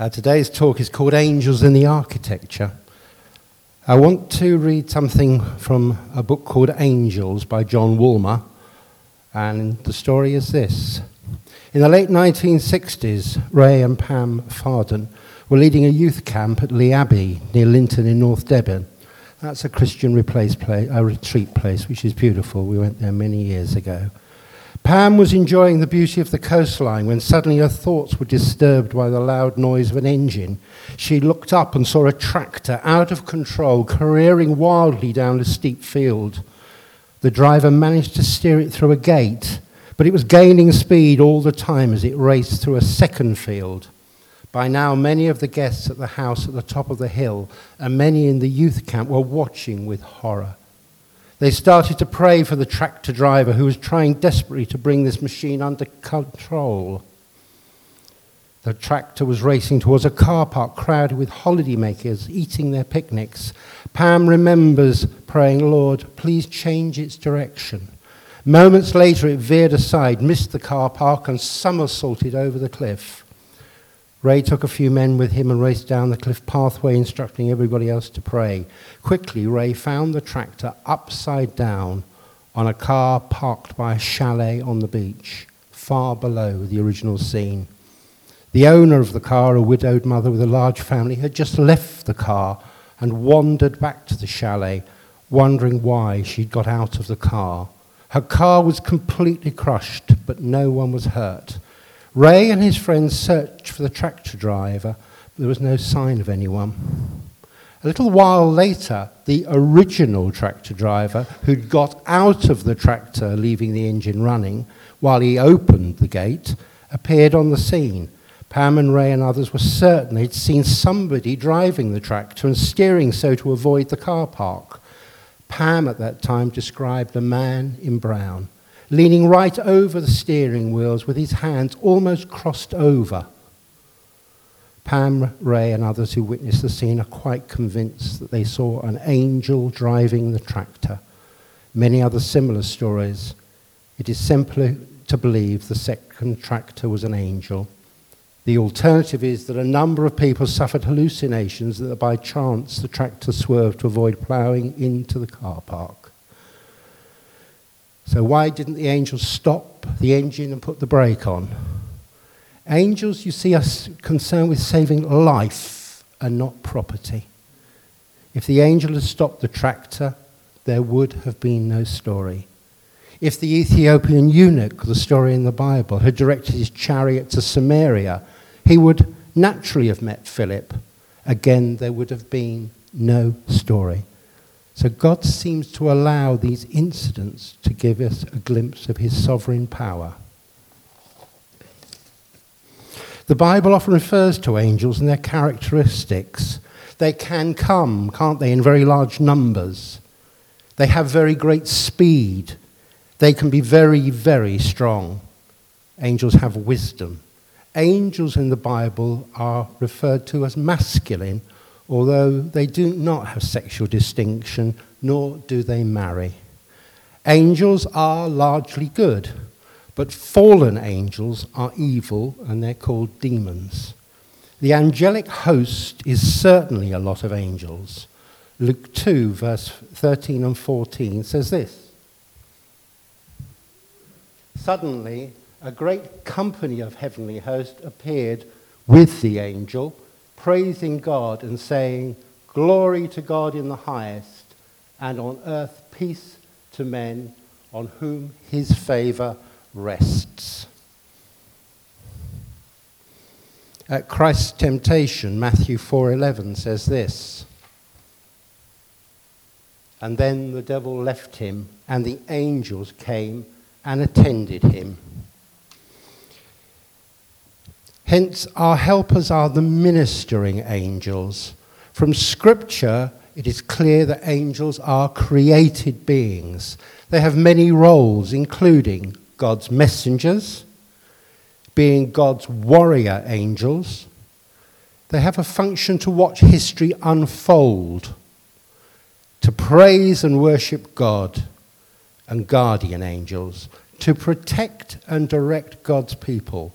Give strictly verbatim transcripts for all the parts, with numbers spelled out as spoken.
Uh, today's talk is called Angels in the Architecture. I want to read something from a book called Angels by John Woolmer, and the story is this. In the late nineteen sixties, Ray and Pam Farden were leading a youth camp at Lee Abbey near Linton in North Devon. That's a Christian replace place, a retreat place, which is beautiful. We went there many years ago. Pam was enjoying the beauty of the coastline when suddenly her thoughts were disturbed by the loud noise of an engine. She looked up and saw a tractor, out of control, careering wildly down a steep field. The driver managed to steer it through a gate, but it was gaining speed all the time as it raced through a second field. By now, many of the guests at the house at the top of the hill and many in the youth camp were watching with horror. They started to pray for the tractor driver who was trying desperately to bring this machine under control. The tractor was racing towards a car park crowded with holidaymakers eating their picnics. Pam remembers praying, "Lord, please change its direction." Moments later, it veered aside, missed the car park, and somersaulted over the cliff. Ray took a few men with him and raced down the cliff pathway, instructing everybody else to pray. Quickly, Ray found the tractor upside down on a car parked by a chalet on the beach, far below the original scene. The owner of the car, a widowed mother with a large family, had just left the car and wandered back to the chalet, wondering why she'd got out of the car. Her car was completely crushed, but no one was hurt. Ray and his friends searched for the tractor driver, but there was no sign of anyone. A little while later, the original tractor driver, who'd got out of the tractor, leaving the engine running, while he opened the gate, appeared on the scene. Pam and Ray and others were certain they'd seen somebody driving the tractor and steering so to avoid the car park. Pam, at that time, described a man in brown, leaning right over the steering wheels with his hands almost crossed over. Pam, Ray, and others who witnessed the scene are quite convinced that they saw an angel driving the tractor. Many other similar stories. It is simpler to believe the second tractor was an angel. The alternative is that a number of people suffered hallucinations that by chance the tractor swerved to avoid ploughing into the car park. So why didn't the angels stop the engine and put the brake on? Angels, you see, are concerned with saving life and not property. If the angel had stopped the tractor, there would have been no story. If the Ethiopian eunuch, the story in the Bible, had directed his chariot to Samaria, he would naturally have met Philip. Again, there would have been no story. So God seems to allow these incidents to give us a glimpse of his sovereign power. The Bible often refers to angels and their characteristics. They can come, can't they, in very large numbers. They have very great speed. They can be very, very strong. Angels have wisdom. Angels in the Bible are referred to as masculine, although they do not have sexual distinction, nor do they marry. Angels are largely good, but fallen angels are evil, and they're called demons. The angelic host is certainly a lot of angels. Luke two, verse thirteen and fourteen says this. Suddenly, a great company of heavenly hosts appeared with the angel, praising God and saying, "Glory to God in the highest, and on earth peace to men on whom his favor rests." At Christ's temptation, Matthew four eleven says this, "And then the devil left him, and the angels came and attended him." Hence, our helpers are the ministering angels. From Scripture, it is clear that angels are created beings. They have many roles, including God's messengers, being God's warrior angels. They have a function to watch history unfold, to praise and worship God, and guardian angels, to protect and direct God's people.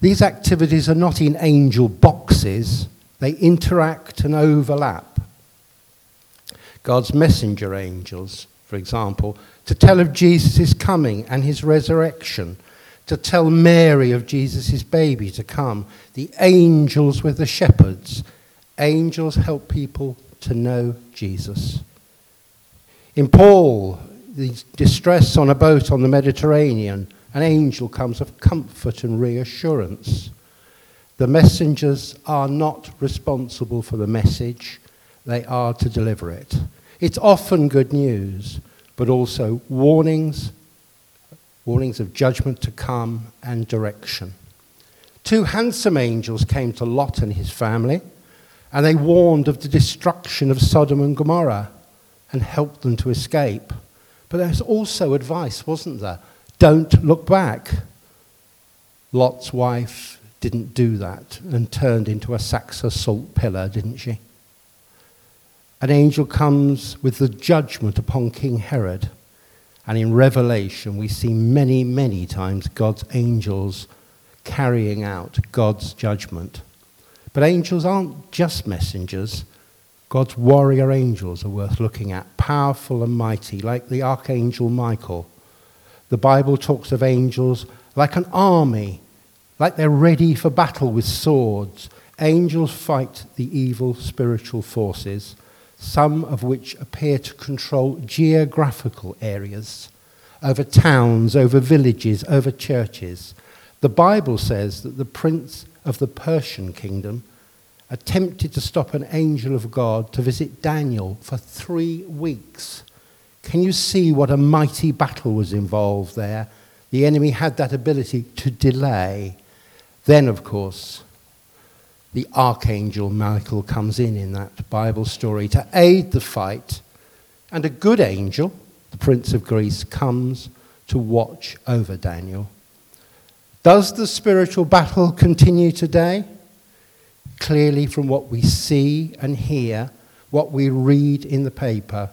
These activities are not in angel boxes. They interact and overlap. God's messenger angels, for example, to tell of Jesus' coming and his resurrection, to tell Mary of Jesus' baby to come. The angels with the shepherds. Angels help people to know Jesus. In Paul, the distress on a boat on the Mediterranean, an angel comes of comfort and reassurance. The messengers are not responsible for the message. They are to deliver it. It's often good news, but also warnings, warnings of judgment to come and direction. Two handsome angels came to Lot and his family, and they warned of the destruction of Sodom and Gomorrah and helped them to escape. But there's also advice, wasn't there? Don't look back. Lot's wife didn't do that and turned into a Saxe salt pillar, didn't she? An angel comes with the judgment upon King Herod. And in Revelation, we see many, many times God's angels carrying out God's judgment. But angels aren't just messengers. God's warrior angels are worth looking at, powerful and mighty, like the Archangel Michael. The Bible talks of angels like an army, like they're ready for battle with swords. Angels fight the evil spiritual forces, some of which appear to control geographical areas, over towns, over villages, over churches. The Bible says that the Prince of the Persian kingdom attempted to stop an angel of God to visit Daniel for three weeks. Can you see what a mighty battle was involved there? The enemy had that ability to delay. Then, of course, the Archangel Michael comes in in that Bible story to aid the fight. And a good angel, the Prince of Greece, comes to watch over Daniel. Does the spiritual battle continue today? Clearly, from what we see and hear, what we read in the paper,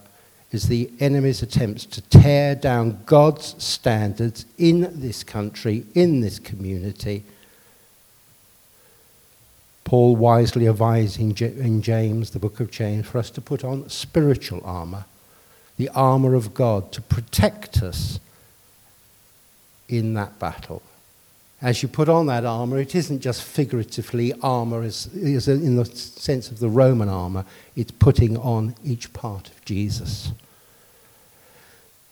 is the enemy's attempts to tear down God's standards in this country, in this community. Paul wisely advising in James, the book of James, for us to put on spiritual armour, the armour of God, to protect us in that battle. As you put on that armour, it isn't just figuratively armour as, as in the sense of the Roman armour. It's putting on each part of Jesus.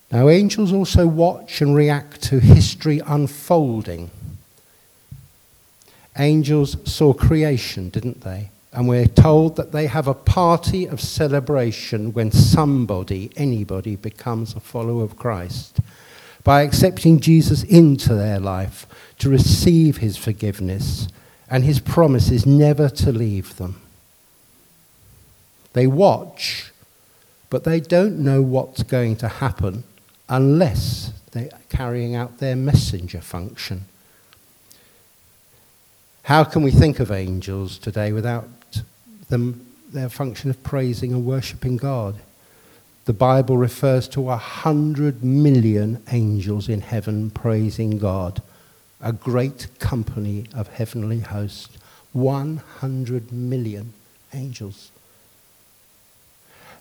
Now, angels also watch and react to history unfolding. Angels saw creation, didn't they? And we're told that they have a party of celebration when somebody, anybody, becomes a follower of Christ. By accepting Jesus into their life, to receive his forgiveness and his promises never to leave them. They watch, but they don't know what's going to happen unless they're carrying out their messenger function. How can we think of angels today without them, their function of praising and worshipping God? The Bible refers to a hundred million angels in heaven praising God, a great company of heavenly hosts, one hundred million angels.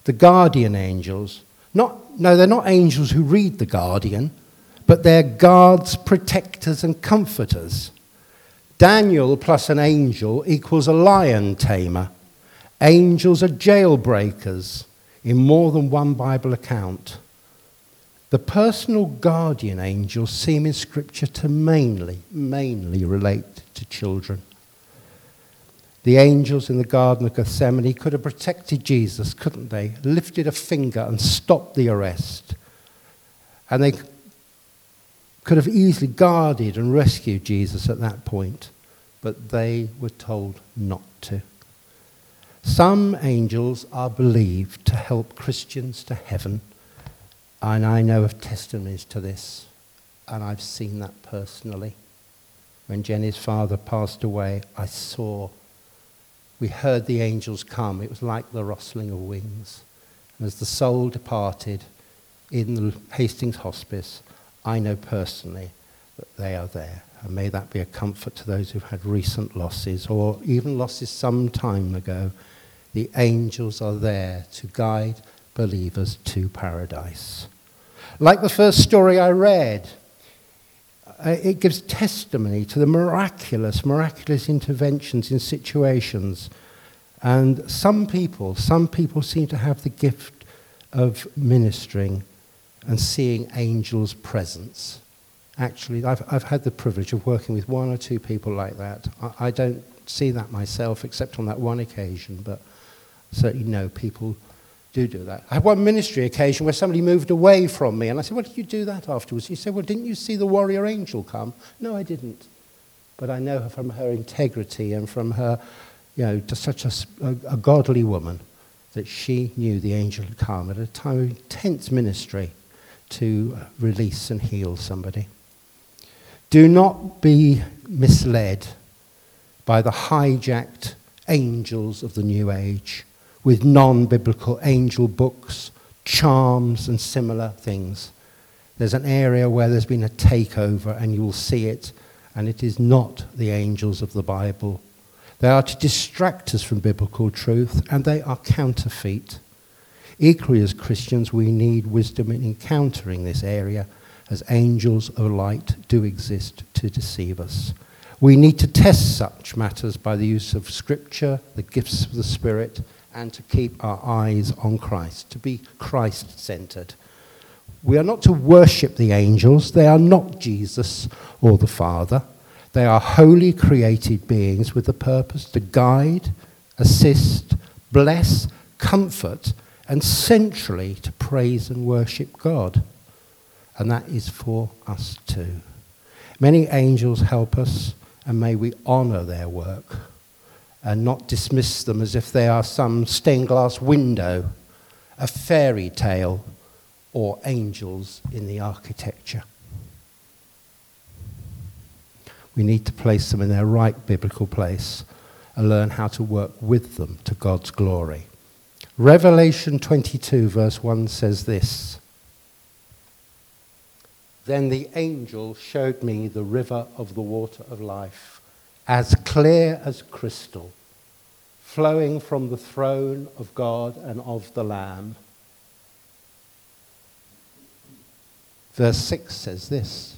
The guardian angels, not, no, they're not angels who read the Guardian, but they're guards, protectors and comforters. Daniel plus an angel equals a lion tamer. Angels are jailbreakers. In more than one Bible account, the personal guardian angels seem in Scripture to mainly, mainly relate to children. The angels in the Garden of Gethsemane could have protected Jesus, couldn't they? Lifted a finger and stopped the arrest. And they could have easily guarded and rescued Jesus at that point, but they were told not to. Some angels are believed to help Christians to heaven, and I know of testimonies to this, and I've seen that personally. When Jenny's father passed away, I saw, we heard the angels come. It was like the rustling of wings. And as the soul departed in the Hastings Hospice, I know personally that they are there And may that be a comfort to those who've had recent losses, or even losses some time ago. The angels are there to guide believers to paradise. Like the first story I read, it gives testimony to the miraculous, miraculous interventions in situations. And some people, some people seem to have the gift of ministering and seeing angels' presence. Actually, I've, I've had the privilege of working with one or two people like that. I, I don't see that myself, except on that one occasion, but certainly know people do do that. I had one ministry occasion where somebody moved away from me, and I said, "Well, did you do that afterwards?" He said, "Well, didn't you see the warrior angel come?" "No, I didn't." But I know her from her integrity and from her, you know, just such a, a, a godly woman, that she knew the angel had come at a time of intense ministry to release and heal somebody. Do not be misled by the hijacked angels of the New Age with non-biblical angel books, charms, and similar things. There's an area where there's been a takeover, and you will see it, and it is not the angels of the Bible. They are to distract us from biblical truth, and they are counterfeit. Equally, as Christians, we need wisdom in encountering this area, as angels of light do exist to deceive us. We need to test such matters by the use of Scripture, the gifts of the Spirit, and to keep our eyes on Christ, to be Christ-centered. We are not to worship the angels. They are not Jesus or the Father. They are holy, created beings with the purpose to guide, assist, bless, comfort, and centrally to praise and worship God. And that is for us too. Many angels help us, and may we honour their work and not dismiss them as if they are some stained glass window, a fairy tale, or angels in the architecture. We need to place them in their right biblical place and learn how to work with them to God's glory. Revelation twenty-two verse one says this: "Then the angel showed me the river of the water of life, as clear as crystal, flowing from the throne of God and of the Lamb." Verse six says this: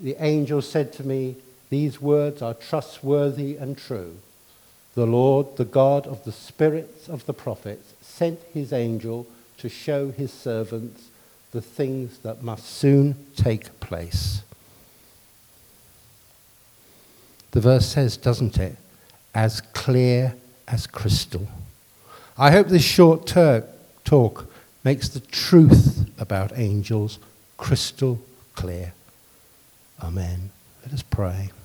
"The angel said to me, 'These words are trustworthy and true. The Lord, the God of the spirits of the prophets, sent his angel to show his servants the things that must soon take place.'" The verse says, doesn't it, as clear as crystal. I hope this short ter- talk makes the truth about angels crystal clear. Amen. Let us pray.